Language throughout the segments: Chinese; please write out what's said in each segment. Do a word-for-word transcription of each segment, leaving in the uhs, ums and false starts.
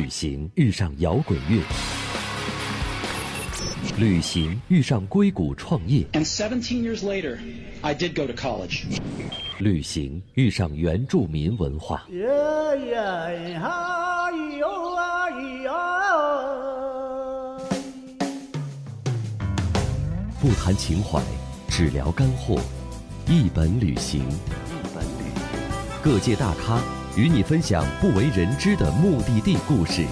旅行遇上摇滚乐，旅行遇上硅谷创业， And seventeen years later, I did go to college. 旅行遇上原住民文化。不谈情怀，只聊干货。一本旅行，一本旅行，各界大咖与你分享不为人知的目的地故事。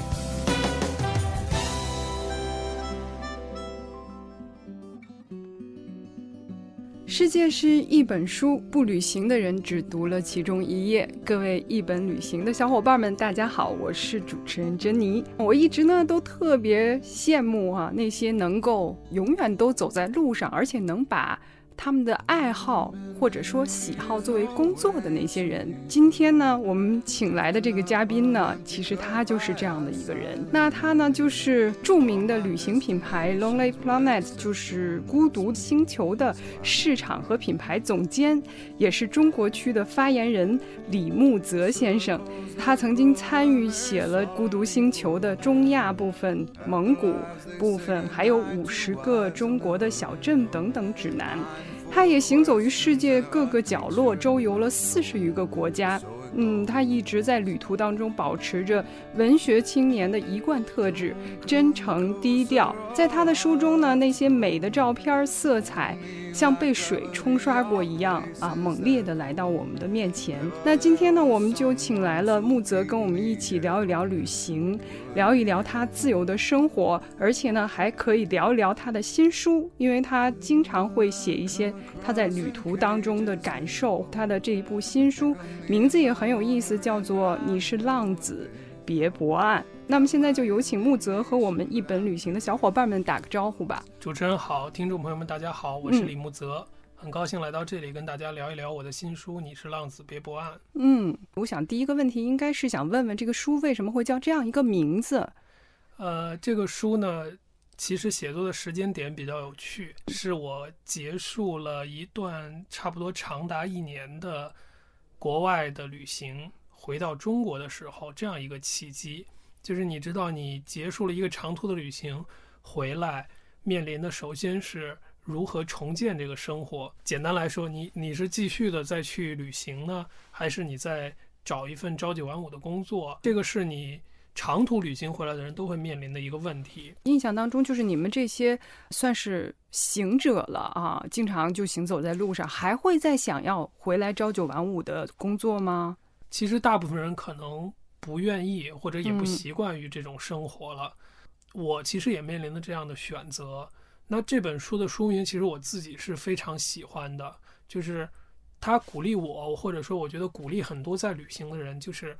世界是一本书，不旅行的人只读了其中一页。各位一本旅行的小伙伴们，大家好，我是主持人珍妮。我一直呢都特别羡慕啊那些能够永远都走在路上，而且能把他们的爱好或者说喜好作为工作的那些人。今天呢我们请来的这个嘉宾呢，其实他就是这样的一个人。那他呢就是著名的旅行品牌 Lonely Planet， 就是孤独星球的市场和品牌总监，也是中国区的发言人李木泽先生。他曾经参与写了孤独星球的中亚部分、蒙古部分，还有五十个中国的小镇等等指南。他也行走于世界各个角落，周游了四十余个国家。嗯，他一直在旅途当中保持着文学青年的一贯特质，真诚低调。在他的书中呢，那些美的照片色彩像被水冲刷过一样啊，猛烈地来到我们的面前。那今天呢，我们就请来了木泽跟我们一起聊一聊旅行，聊一聊他自由的生活，而且呢，还可以聊一聊他的新书，因为他经常会写一些他在旅途当中的感受。他的这一部新书名字也很有意思，叫做《你是浪子，别博岸》。那么现在就有请木泽和我们一本旅行的小伙伴们打个招呼吧。主持人好，听众朋友们大家好，我是李木泽、嗯、很高兴来到这里跟大家聊一聊我的新书《你是浪子别博岸》。嗯，我想第一个问题应该是想问问这个书为什么会叫这样一个名字。呃，这个书呢其实写作的时间点比较有趣，是我结束了一段差不多长达一年的国外的旅行回到中国的时候，这样一个契机。就是你知道你结束了一个长途的旅行回来，面临的首先是如何重建这个生活。简单来说，你你是继续的再去旅行呢，还是你再找一份朝九晚五的工作，这个是你长途旅行回来的人都会面临的一个问题。印象当中就是你们这些算是行者了啊，经常就行走在路上，还会再想要回来朝九晚五的工作吗？其实大部分人可能不愿意或者也不习惯于这种生活了、嗯、我其实也面临了这样的选择。那这本书的书名其实我自己是非常喜欢的，就是它鼓励我，或者说我觉得鼓励很多在旅行的人，就是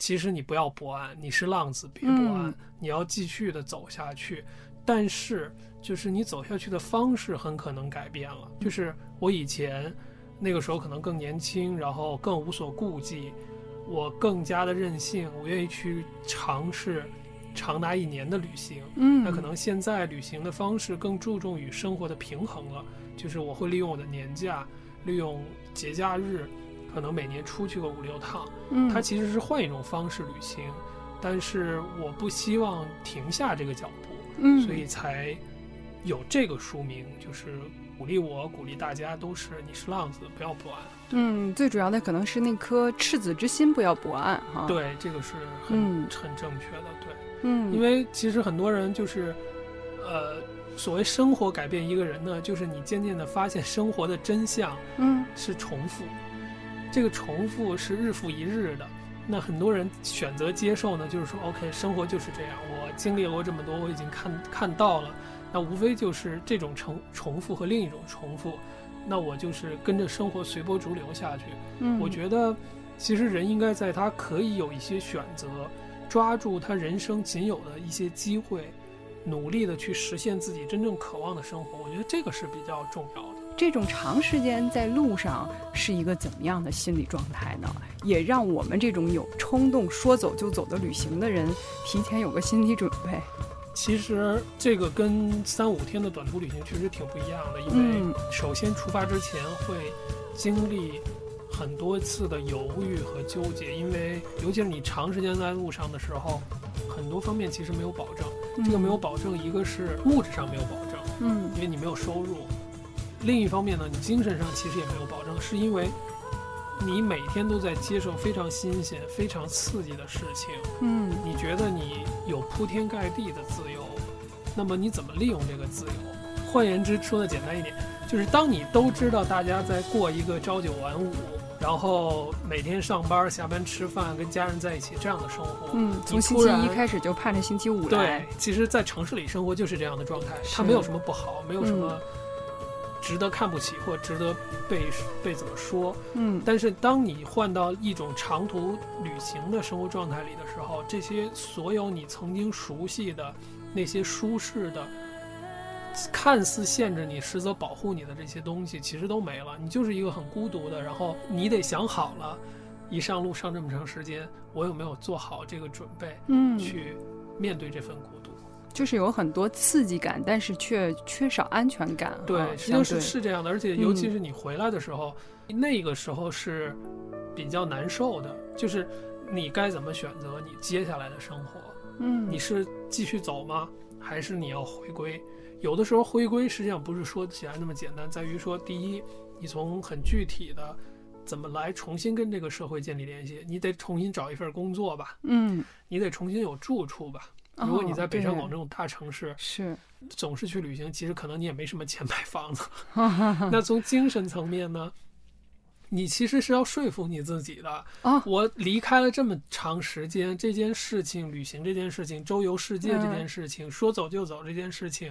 其实你不要博岸，你是浪子别博岸、嗯、你要继续的走下去，但是就是你走下去的方式很可能改变了。就是我以前那个时候可能更年轻，然后更无所顾忌，我更加的任性，我愿意去尝试长达一年的旅行。嗯，那可能现在旅行的方式更注重于生活的平衡了，就是我会利用我的年假，利用节假日，可能每年出去个五六趟。嗯，它其实是换一种方式旅行，但是我不希望停下这个脚步。嗯，所以才有这个书名，就是鼓励我，鼓励大家都是你是浪子，不要博岸。嗯，最主要的可能是那颗赤子之心，不要博岸哈。对，这个是很、嗯、很正确的，对，嗯，因为其实很多人就是，呃，所谓生活改变一个人呢，就是你渐渐的发现生活的真相，嗯，是重复、嗯，这个重复是日复一日的。那很多人选择接受呢，就是说 ，OK， 生活就是这样，我经历过这么多，我已经看看到了。那无非就是这种重重复和另一种重复，那我就是跟着生活随波逐流下去。嗯，我觉得其实人应该在他可以有一些选择，抓住他人生仅有的一些机会，努力的去实现自己真正渴望的生活，我觉得这个是比较重要的。这种长时间在路上是一个怎么样的心理状态呢？也让我们这种有冲动说走就走的旅行的人提前有个心理准备。其实这个跟三五天的短途旅行确实挺不一样的，因为首先出发之前会经历很多次的犹豫和纠结，因为尤其是你长时间在路上的时候，很多方面其实没有保证、嗯、这个没有保证，一个是物质上没有保证，嗯，因为你没有收入，另一方面呢，你精神上其实也没有保证，是因为你每天都在接受非常新鲜非常刺激的事情，嗯，你觉得你有铺天盖地的自由，那么你怎么利用这个自由？换言之，说的简单一点，就是当你都知道大家在过一个朝九晚五，然后每天上班下班吃饭跟家人在一起这样的生活，嗯，从星期一开始就盼着星期五来。对，其实在城市里生活就是这样的状态，它没有什么不好，没有什么值得看不起或值得被被怎么说，嗯，但是当你换到一种长途旅行的生活状态里的时候，这些所有你曾经熟悉的那些舒适的看似限制你实则保护你的这些东西其实都没了，你就是一个很孤独的，然后你得想好了，一上路上这么长时间，我有没有做好这个准备，嗯，去面对这份孤独，就是有很多刺激感，但是却缺少安全感。对，实际上是是这样的，而且尤其是你回来的时候、嗯、那个时候是比较难受的，就是你该怎么选择你接下来的生活，嗯，你是继续走吗，还是你要回归？有的时候回归实际上不是说起来那么简单，在于说，第一，你从很具体的怎么来重新跟这个社会建立联系，你得重新找一份工作吧，嗯，你得重新有住处吧。如果你在北上广这种大城市、哦、是总是去旅行，其实可能你也没什么钱买房子。那从精神层面呢，你其实是要说服你自己的、哦、我离开了这么长时间，这件事情，旅行这件事情，周游世界这件事情、嗯、说走就走这件事情，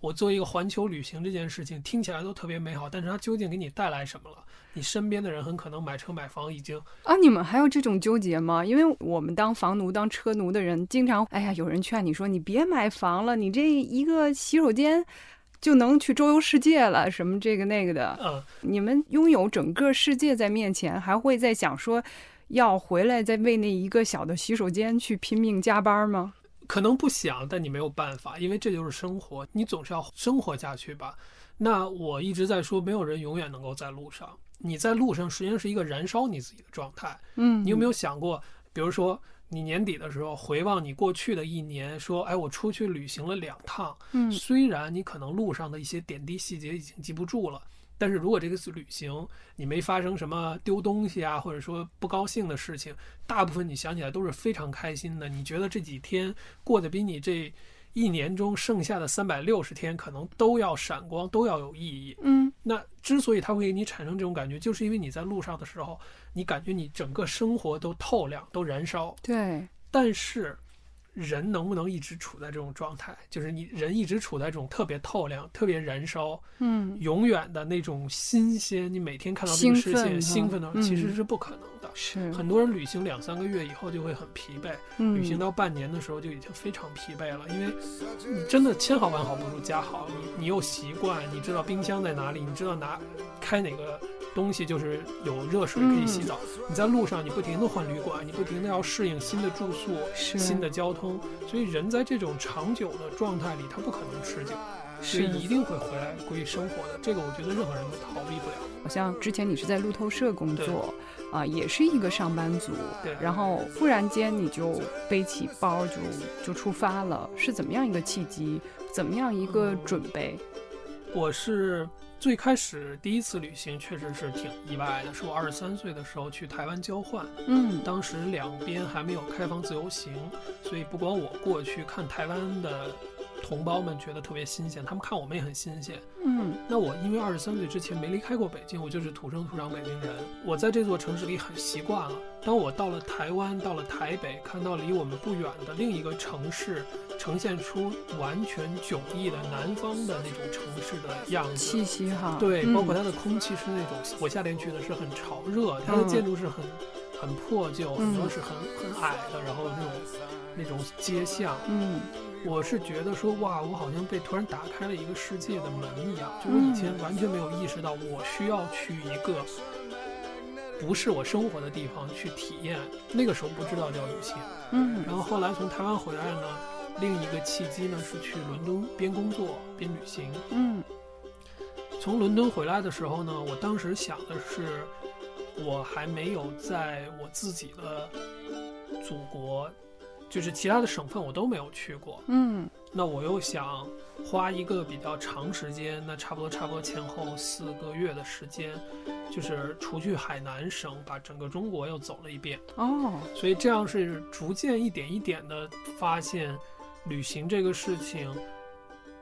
我做一个环球旅行这件事情听起来都特别美好，但是它究竟给你带来什么了？你身边的人很可能买车买房已经啊，你们还有这种纠结吗？因为我们当房奴当车奴的人经常，哎呀，有人劝你说你别买房了，你这一个洗手间就能去周游世界了，什么这个那个的。嗯，你们拥有整个世界在面前，还会在想说要回来再为那一个小的洗手间去拼命加班吗？可能不想，但你没有办法，因为这就是生活，你总是要生活下去吧。那我一直在说，没有人永远能够在路上，你在路上实际上是一个燃烧你自己的状态。嗯，你有没有想过，比如说你年底的时候回望你过去的一年，说，哎，我出去旅行了两趟，嗯，虽然你可能路上的一些点滴细节已经记不住了，但是如果这个旅行你没发生什么丢东西啊，或者说不高兴的事情，大部分你想起来都是非常开心的，你觉得这几天过得比你这一年中剩下的三百六十天可能都要闪光，都要有意义。嗯，那之所以它会给你产生这种感觉，就是因为你在路上的时候，你感觉你整个生活都透亮，都燃烧。对，但是人能不能一直处在这种状态，就是你人一直处在这种特别透亮特别燃烧，嗯，永远的那种新鲜，你每天看到这个世界兴奋的，其实是不可能的。是，很多人旅行两三个月以后就会很疲惫，嗯，旅行到半年的时候就已经非常疲惫了，因为你真的千好万好不如家好，你你又习惯，你知道冰箱在哪里，你知道拿开哪个东西，就是有热水可以洗澡，嗯，你在路上你不停地换旅馆，你不停地要适应新的住宿新的交通，所以人在这种长久的状态里他不可能持久，所以一定会回来归生活的，这个我觉得任何人都逃避不了。好像之前你是在路透社工作啊，呃，也是一个上班族，对，然后忽然间你就背起包就就出发了，是怎么样一个契机，怎么样一个准备？嗯，我是最开始第一次旅行确实是挺意外的，是我二十三岁的时候去台湾交换，嗯，当时两边还没有开放自由行，所以不光我过去看台湾的同胞们觉得特别新鲜，他们看我们也很新鲜，嗯，那我因为二十三岁之前没离开过北京，我就是土生土长北京人，我在这座城市里很习惯了，当我到了台湾，到了台北，看到离我们不远的另一个城市呈现出完全迥异的南方的那种城市的样子，气息哈，对，嗯，包括它的空气是那种，我夏天去的是很潮热，它的建筑是很，嗯，很破旧，很多是很很矮的，然后那种那种街巷，嗯，我是觉得说，哇，我好像被突然打开了一个世界的门一样，就我以前完全没有意识到，我需要去一个不是我生活的地方去体验，那个时候不知道叫旅行，嗯，然后后来从台湾回来呢，另一个契机呢是去伦敦边工作边旅行，嗯，从伦敦回来的时候呢，我当时想的是，我还没有在我自己的祖国就是其他的省份我都没有去过，嗯，那我又想花一个比较长时间，那差不多差不多前后四个月的时间，就是除去海南省，把整个中国又走了一遍。哦，所以这样是逐渐一点一点的发现，旅行这个事情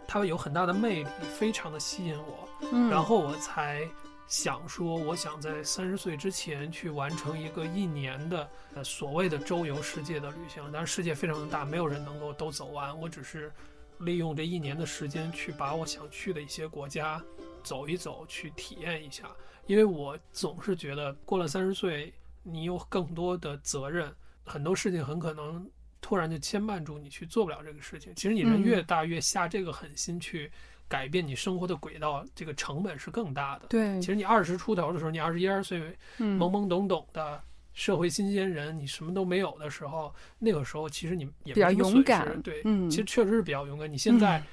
它有很大的魅力，非常的吸引我，嗯，然后我才想说我想在三十岁之前去完成一个一年的所谓的周游世界的旅行。但是世界非常大，没有人能够都走完，我只是利用这一年的时间去把我想去的一些国家走一走，去体验一下。因为我总是觉得过了三十岁你有更多的责任，很多事情很可能突然就牵绊住你，去做不了这个事情。其实你人越大越下这个狠心去改变你生活的轨道，这个成本是更大的。对，其实你二十出头的时候，你二十一二岁，懵懵懂懂的社会新鲜人，你什么都没有的时候，那个时候其实你也比较勇敢。对，嗯，其实确实是比较勇敢。你现在，嗯，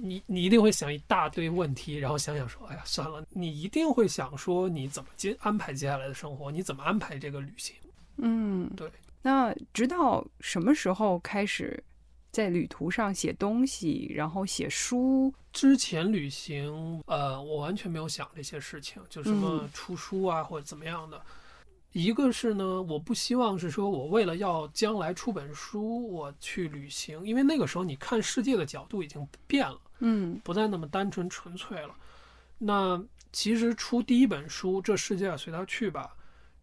你你一定会想一大堆问题，然后想想说，哎呀，算了。你一定会想说，你怎么接安排接下来的生活，你怎么安排这个旅行？嗯，对。那直到什么时候开始？在旅途上写东西，然后写书。之前旅行，呃，我完全没有想这些事情，就什么出书啊，嗯，或者怎么样的。一个是呢，我不希望是说我为了要将来出本书，我去旅行，因为那个时候你看世界的角度已经变了，嗯，不再那么单纯纯粹了。那其实出第一本书，这世界随它去吧，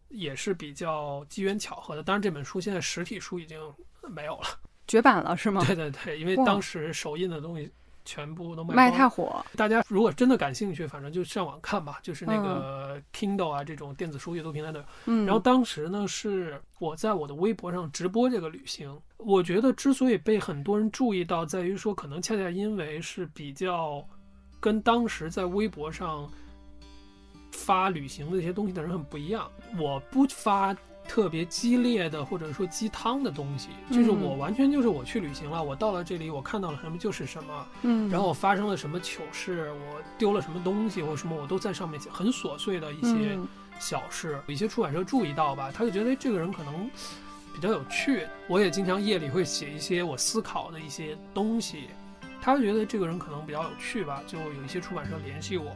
也是比较机缘巧合的。当然，这本书现在实体书已经没有了。绝版了是吗？对对对，因为当时首印的东西全部都卖卖太火。大家如果真的感兴趣，反正就上网看吧，就是那个 Kindle 啊，嗯，这种电子书阅读平台的。嗯。然后当时呢，是我在我的微博上直播这个旅行。我觉得之所以被很多人注意到，在于说可能恰恰因为是比较跟当时在微博上发旅行的一些东西的人很不一样。我不发特别激烈的或者说鸡汤的东西，就是我完全就是我去旅行了，我到了这里，我看到了什么就是什么，嗯，然后我发生了什么糗事，我丢了什么东西或什么，我都在上面写，很琐碎的一些小事。有一些出版社注意到吧，他就觉得这个人可能比较有趣。我也经常夜里会写一些我思考的一些东西，他觉得这个人可能比较有趣吧，就有一些出版社联系我。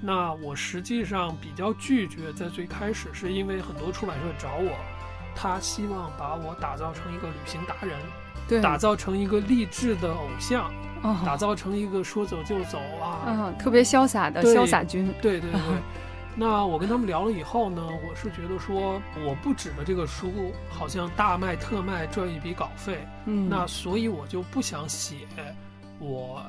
那我实际上比较拒绝，在最开始是因为很多出版社找我，他希望把我打造成一个旅行达人，对，打造成一个励志的偶像，哦，打造成一个说走就走啊，嗯，特别潇洒的潇洒君。对对 对, 对、啊。那我跟他们聊了以后呢，我是觉得说，我不指着这个书好像大卖特卖赚一笔稿费，嗯，那所以我就不想写我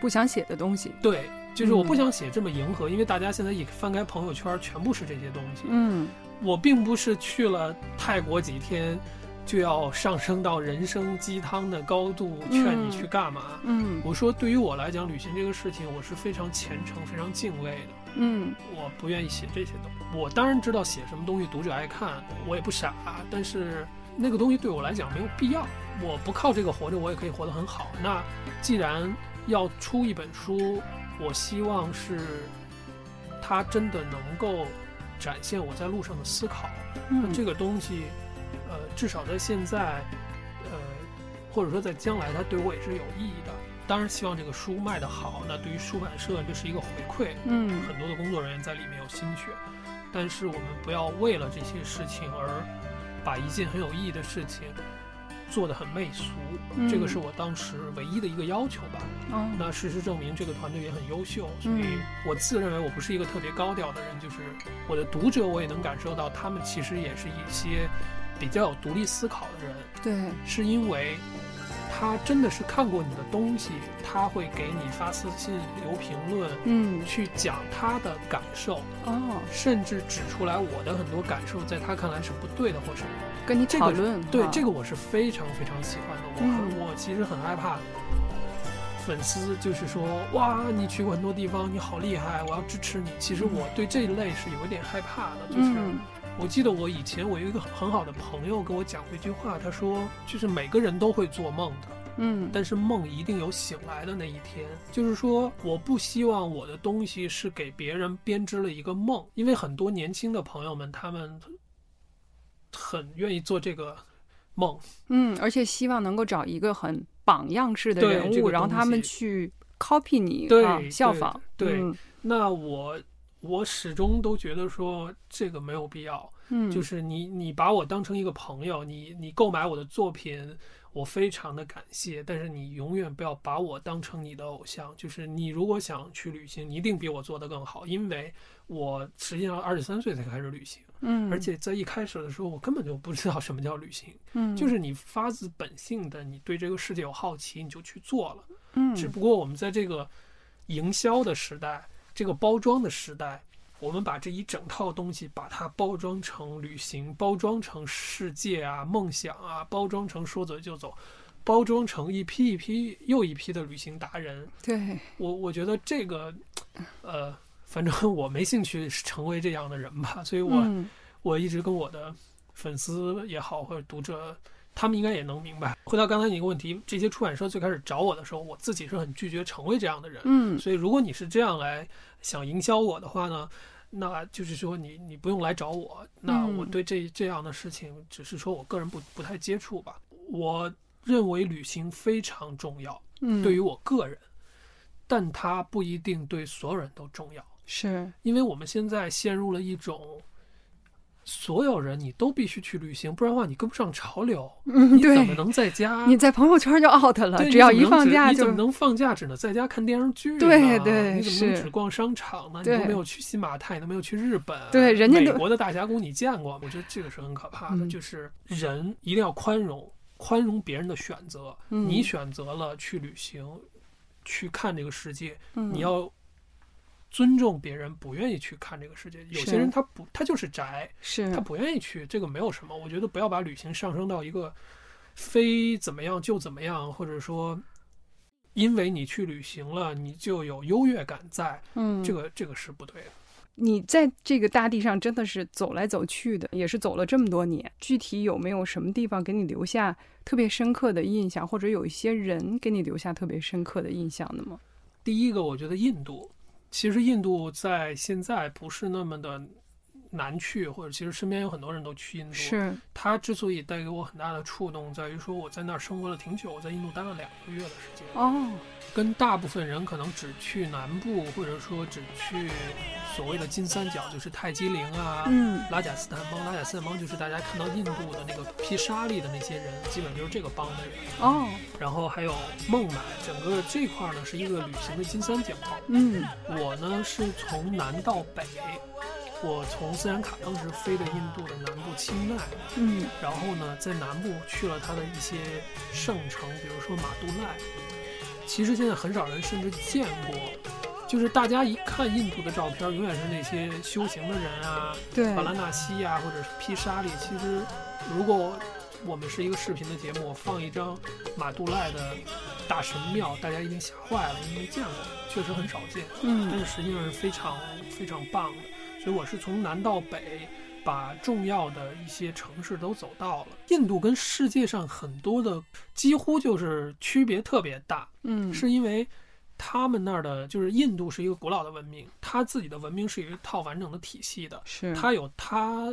不想写的东西。对。就是我不想写这么迎合，嗯，因为大家现在一翻开朋友圈，全部是这些东西。嗯，我并不是去了泰国几天，就要上升到人生鸡汤的高度，劝你去干嘛。嗯，嗯我说对于我来讲，旅行这个事情，我是非常虔诚、非常敬畏的。嗯，我不愿意写这些东西。我当然知道写什么东西读者爱看，我也不傻，但是那个东西对我来讲没有必要。我不靠这个活着，我也可以活得很好。那既然要出一本书，我希望是它真的能够展现我在路上的思考。嗯，这个东西呃，至少在现在呃，或者说在将来它对我也是有意义的。当然希望这个书卖得好，那对于出版社这是一个回馈。嗯，很多的工作人员在里面有心血，但是我们不要为了这些事情而把一件很有意义的事情做得很媚俗，嗯，这个是我当时唯一的一个要求吧。哦，那事实证明这个团队也很优秀，所以我自认为我不是一个特别高调的人，就是我的读者我也能感受到，他们其实也是一些比较有独立思考的人。对，是因为他真的是看过你的东西，他会给你发私信留评论，嗯，去讲他的感受，哦，甚至指出来我的很多感受在他看来是不对的或什么，跟你讨论。这个，对，啊，这个我是非常非常喜欢的。我，嗯，我其实很害怕粉丝就是说，哇，你去过很多地方，你好厉害，我要支持你。其实我对这一类是有一点害怕的，就是，嗯，我记得我以前我有一个很好的朋友跟我讲过一句话，他说就是每个人都会做梦的，嗯，但是梦一定有醒来的那一天。就是说我不希望我的东西是给别人编织了一个梦，因为很多年轻的朋友们他们很愿意做这个梦。嗯，而且希望能够找一个很榜样式的人物，这个、然后他们去 copy 你，对、啊、效仿。对，对嗯、那我我始终都觉得说这个没有必要。嗯，就是你你把我当成一个朋友，你你购买我的作品，我非常的感谢，但是你永远不要把我当成你的偶像。就是你如果想去旅行，你一定比我做得更好，因为我实际上二十三岁才开始旅行，嗯，而且在一开始的时候，我根本就不知道什么叫旅行，嗯，就是你发自本性的，你对这个世界有好奇，你就去做了，嗯，只不过我们在这个营销的时代，这个包装的时代，我们把这一整套东西把它包装成旅行，包装成世界啊，梦想啊，包装成说走就走，包装成一批一批又一批的旅行达人。对，我我觉得这个呃反正我没兴趣成为这样的人吧，所以我、嗯、我一直跟我的粉丝也好或者读者，他们应该也能明白。回到刚才你一个问题，这些出版社最开始找我的时候，我自己是很拒绝成为这样的人，嗯，所以如果你是这样来想营销我的话呢，那就是说你你不用来找我，那我对这这样的事情只是说我个人不不太接触吧。我认为旅行非常重要，嗯，对于我个人，但它不一定对所有人都重要，是因为我们现在陷入了一种所有人你都必须去旅行，不然的话你跟不上潮流，嗯，你怎么能在家，你在朋友圈就 out 了，只要一放假就，你怎么能放假只能在家看电视剧呢？对对，你怎么能只逛商场呢？你都没有去新马泰，你都没有去日本，对，人家美国的大峡谷你见过吗？我觉得这个是很可怕的、嗯、就是人一定要宽容宽容别人的选择、嗯、你选择了去旅行去看这个世界、嗯、你要尊重别人不愿意去看这个世界，有些人他不，他就是宅，是他不愿意去，这个没有什么。我觉得不要把旅行上升到一个非怎么样就怎么样，或者说因为你去旅行了你就有优越感在，嗯，这个这个是不对的。你在这个大地上真的是走来走去的，也是走了这么多年，具体有没有什么地方给你留下特别深刻的印象，或者有一些人给你留下特别深刻的印象的吗？第一个我觉得印度，其实印度在现在不是那么的难去，或者其实身边有很多人都去印度，是它之所以带给我很大的触动在于说我在那儿生活了挺久，我在印度待了两个月的时间，哦，跟大部分人可能只去南部，或者说只去所谓的金三角，就是泰姬陵啊、嗯、拉贾斯坦邦，拉贾斯坦邦就是大家看到印度的那个披纱丽的那些人，基本就是这个邦的人，哦，然后还有孟买，整个这块呢是一个旅行的金三角。嗯，我呢是从南到北，我从斯兰卡当时飞的印度的南部钦奈，嗯，然后呢在南部去了它的一些圣城，比如说马杜赖，其实现在很少人甚至见过，就是大家一看印度的照片永远是那些修行的人啊，对，瓦拉纳西啊，或者是披沙里，其实如果我们是一个视频的节目，我放一张马杜赖的大神庙，大家一定吓坏了，因为没见过，确实很少见，嗯，但是实际上是非常非常棒的。所以我是从南到北把重要的一些城市都走到了。印度跟世界上很多的几乎就是区别特别大，嗯，是因为他们那儿的就是印度是一个古老的文明，他自己的文明是一套完整的体系的，是他有他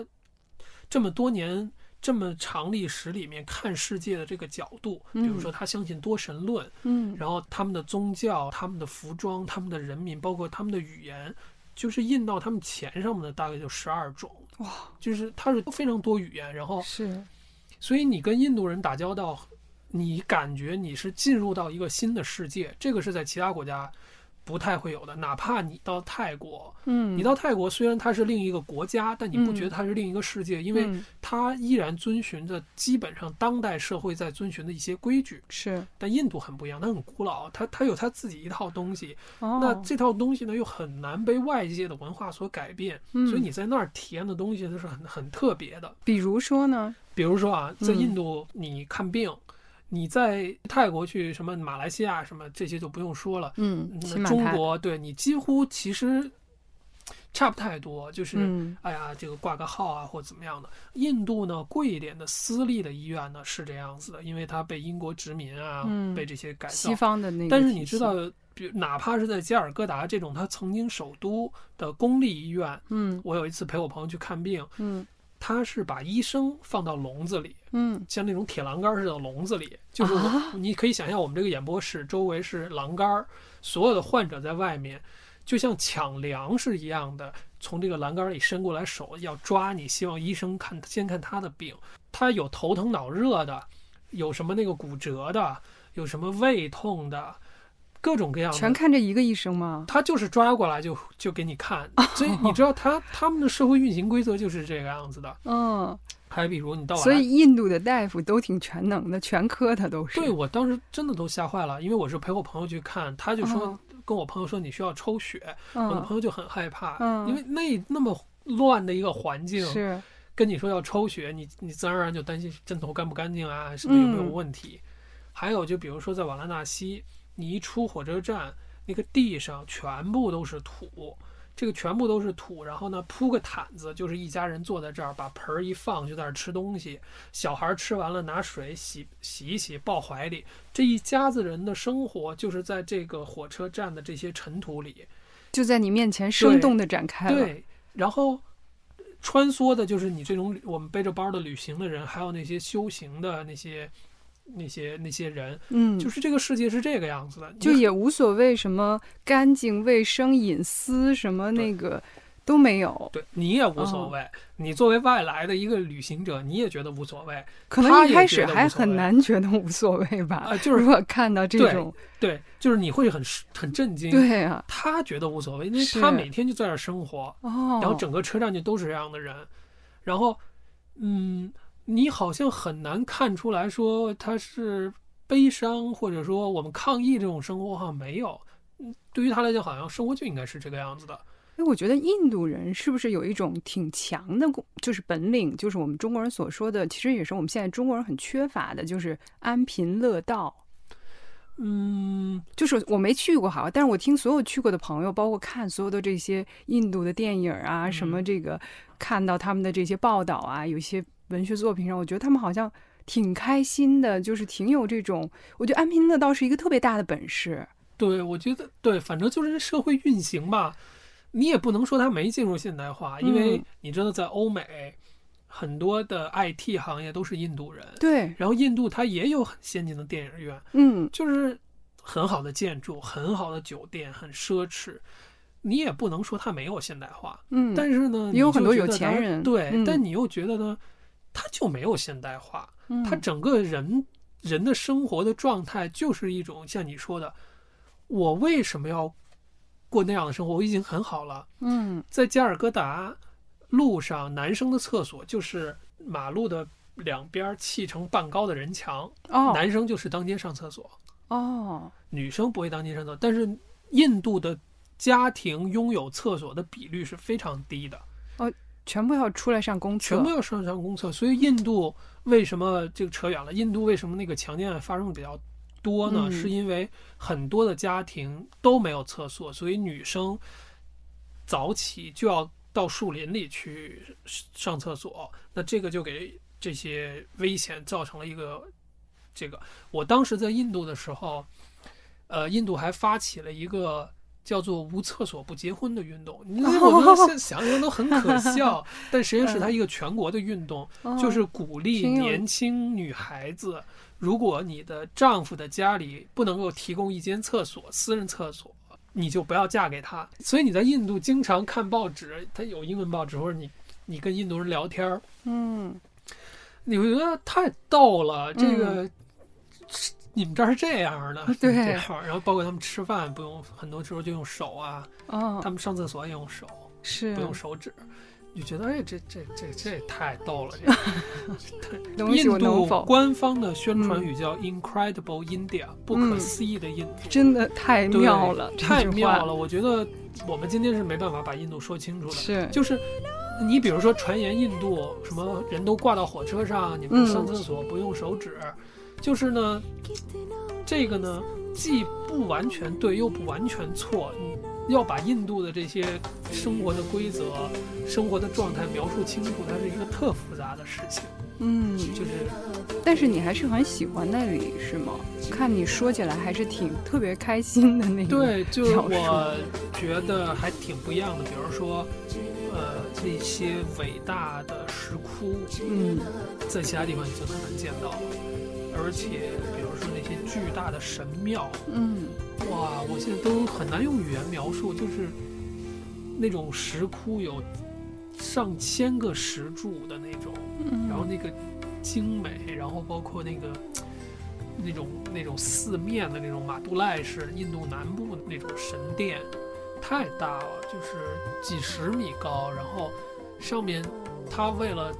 这么多年这么长历史里面看世界的这个角度，比如说他相信多神论，嗯，然后他们的宗教，他们的服装，他们的人民，包括他们的语言，就是印到他们钱上面的大概就十二种，哇，就是它是非常多语言，然后是，所以你跟印度人打交道，你感觉你是进入到一个新的世界，这个是在其他国家不太会有的。哪怕你到泰国，嗯，你到泰国虽然它是另一个国家，但你不觉得它是另一个世界，嗯，因为它依然遵循着基本上当代社会在遵循的一些规矩，是，但印度很不一样，它很古老，它它有它自己一套东西，哦，那这套东西呢又很难被外界的文化所改变，嗯，所以你在那儿体验的东西就是很很特别的。比如说呢，比如说啊，在印度你看病，嗯，你在泰国去什么马来西亚什么这些就不用说了，嗯，中国对你几乎其实差不太多，就是，嗯，哎呀这个挂个号啊或怎么样的。印度呢贵一点的私立的医院呢是这样子的，因为它被英国殖民啊，嗯，被这些改造西方的那个。但是你知道比如哪怕是在加尔各答这种它曾经首都的公立医院，嗯，我有一次陪我朋友去看病，嗯，他是把医生放到笼子里，嗯，像那种铁栏杆似的笼子里，就是你可以想象我们这个演播室周围是栏杆，所有的患者在外面就像抢粮食一样的从这个栏杆里伸过来手要抓你，希望医生看先看他的病。他有头疼脑热的，有什么那个骨折的，有什么胃痛的，各种各样的，全看这一个医生吗？他就是抓过来就就给你看，所以你知道他他们的社会运行规则就是这个样子的。嗯，还比如你到，所以印度的大夫都挺全能的，全科他都是。对，我当时真的都吓坏了，因为我是陪我朋友去看，他就说跟我朋友说你需要抽血，我的朋友就很害怕，因为那那么乱的一个环境是跟你说要抽血，你你自然而然就担心针头干不干净啊，什么有没有问题。还有就比如说在瓦拉纳西。你一出火车站，那个地上全部都是土，这个全部都是土，然后呢铺个毯子，就是一家人坐在这儿，把盆儿一放就在那儿吃东西，小孩吃完了拿水洗洗一洗抱怀里，这一家子人的生活就是在这个火车站的这些尘土里，就在你面前生动的展开了。 对， 对，然后穿梭的就是你这种我们背着包的旅行的人，还有那些修行的那些那些那些人，嗯，就是这个世界是这个样子的，就也无所谓什么干净卫生隐私什么那个都没有。对，你也无所谓、哦、你作为外来的一个旅行者，你也觉得无所谓，可能一开始还很难觉得无所谓吧、呃、就是如果看到这种 对， 对，就是你会很很震惊。对啊，他觉得无所谓，因为他每天就在这生活、哦、然后整个车站就都是这样的人，然后嗯你好像很难看出来说他是悲伤，或者说我们抗议这种生活好像没有，对于他来讲好像生活就应该是这个样子的。因为我觉得印度人是不是有一种挺强的就是本领，就是我们中国人所说的，其实也是我们现在中国人很缺乏的，就是安贫乐道。嗯，就是我没去过好，但是我听所有去过的朋友，包括看所有的这些印度的电影啊、嗯、什么这个看到他们的这些报道啊，有一些文学作品上，我觉得他们好像挺开心的，就是挺有这种，我觉得安贫乐道是一个特别大的本事。对，我觉得对，反正就是社会运行吧，你也不能说它没进入现代化、嗯、因为你知道在欧美很多的 I T 行业都是印度人，对，然后印度它也有很先进的电影院，嗯，就是很好的建筑，很好的酒店，很奢侈，你也不能说它没有现代化，嗯，但是呢也有很多有钱人，对、嗯、但你又觉得呢它就没有现代化，它整个人、嗯、人的生活的状态就是一种像你说的，我为什么要过那样的生活？我已经很好了。嗯，在加尔各答路上，男生的厕所就是马路的两边砌成半高的人墙，哦、男生就是当街上厕所，哦，女生不会当街上厕所。但是印度的家庭拥有厕所的比率是非常低的。哦。全部要出来上公厕，全部要上上公厕，所以印度为什么这个扯远了？印度为什么那个强奸案发生比较多呢？嗯、是因为很多的家庭都没有厕所，所以女生早起就要到树林里去上厕所，那这个就给这些危险造成了一个这个。我当时在印度的时候，呃，印度还发起了一个。叫做无厕所不结婚的运动，我们现在想想都很可笑、oh. 但实际上是它一个全国的运动、oh. 就是鼓励年轻女孩子，如果你的丈夫的家里不能够提供一间厕所，私人厕所，你就不要嫁给他。所以你在印度经常看报纸，它有英文报纸，或者你你跟印度人聊天，嗯，你会觉得太逗了，这个、嗯，你们这儿是这样的，对，这样。然后包括他们吃饭不用，很多时候就用手啊，哦、他们上厕所也用手，是不用手指，你就觉得哎，这这这这太逗了，这个。印度官方的宣传语叫 Incredible India，、嗯、不可思议的印度，真的太妙了，太妙了！我觉得我们今天是没办法把印度说清楚的，是就是。你比如说，传言印度什么人都挂到火车上，你们上厕所不用手指，嗯、就是呢，这个呢既不完全对又不完全错。你要把印度的这些生活的规则、生活的状态描述清楚，它是一个特复杂的事情。嗯，就是，但是你还是很喜欢那里是吗？看你说起来还是挺特别开心的那个。对，就是我觉得还挺不一样的。比如说，呃。这些伟大的石窟，嗯，在其他地方已经很难见到了。而且，比如说那些巨大的神庙，嗯，哇，我现在都很难用语言描述，就是那种石窟有上千个石柱的那种，嗯、然后那个精美，然后包括那个。 那种那种四面的那种马杜赖式印度南部的那种神殿，太大了，就是几十米高。然后上面，他为了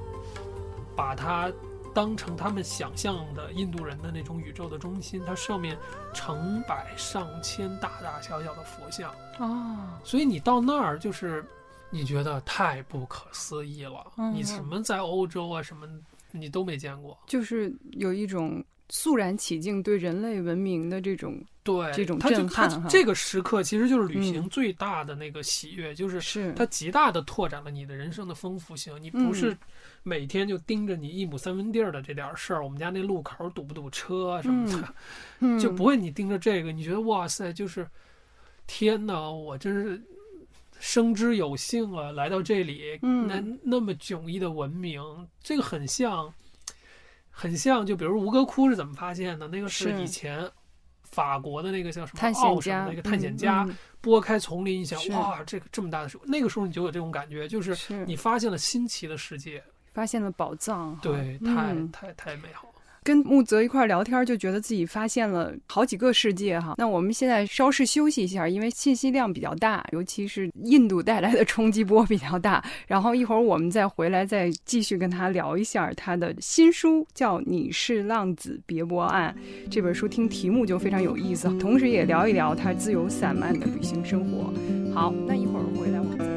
把它当成他们想象的印度人的那种宇宙的中心，它上面成百上千大大小小的佛像啊。所以你到那儿就是你觉得太不可思议了，你什么在欧洲啊什么你都没见过，就是有一种。 肃然起敬对人类文明的这种对这种震撼哈，这个时刻其实就是旅行最大的那个喜悦，嗯、就是它极大的拓展了你的人生的丰富性。你不是每天就盯着你一亩三分地儿的这点事儿，嗯、我们家那路口堵不堵车什么的，嗯、就不会你盯着这个，你觉得哇塞，就是天哪，我真是生之有幸啊，来到这里，嗯、那那么迥异的文明，这个很像。 很像，就比如吴哥窟是怎么发现的？那个是以前法国的那个叫什么奥什么那个探险家拨开丛林，一想，哇，这个这么大的，那个时候你就有这种感觉，就是你发现了新奇的世界，发现了宝藏。对，嗯、太太太美好了。跟木泽一块聊天，就觉得自己发现了好几个世界哈。那我们现在稍事休息一下，因为信息量比较大，尤其是印度带来的冲击波比较大。然后一会儿我们再回来，再继续跟他聊一下他的新书，叫《你是浪子别泊岸》。这本书听题目就非常有意思，同时也聊一聊他自由散漫的旅行生活。好，那一会儿回来我们再见。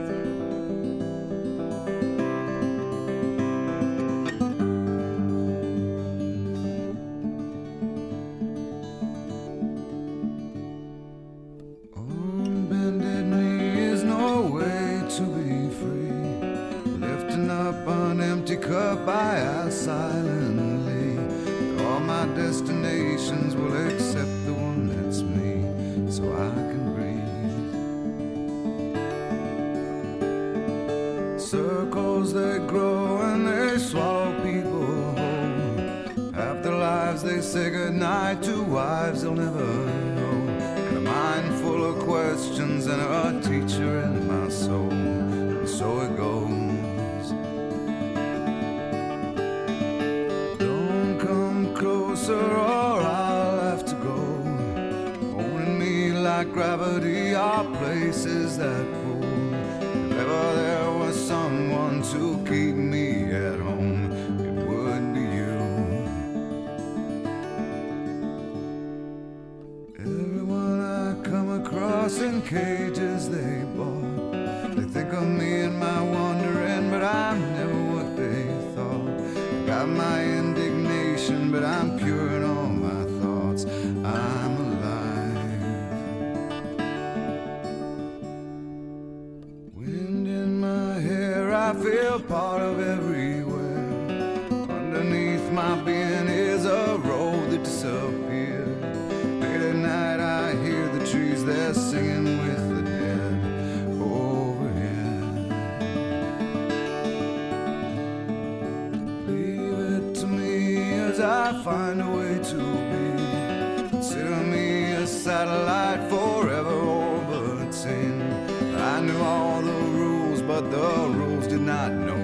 The rules did not know.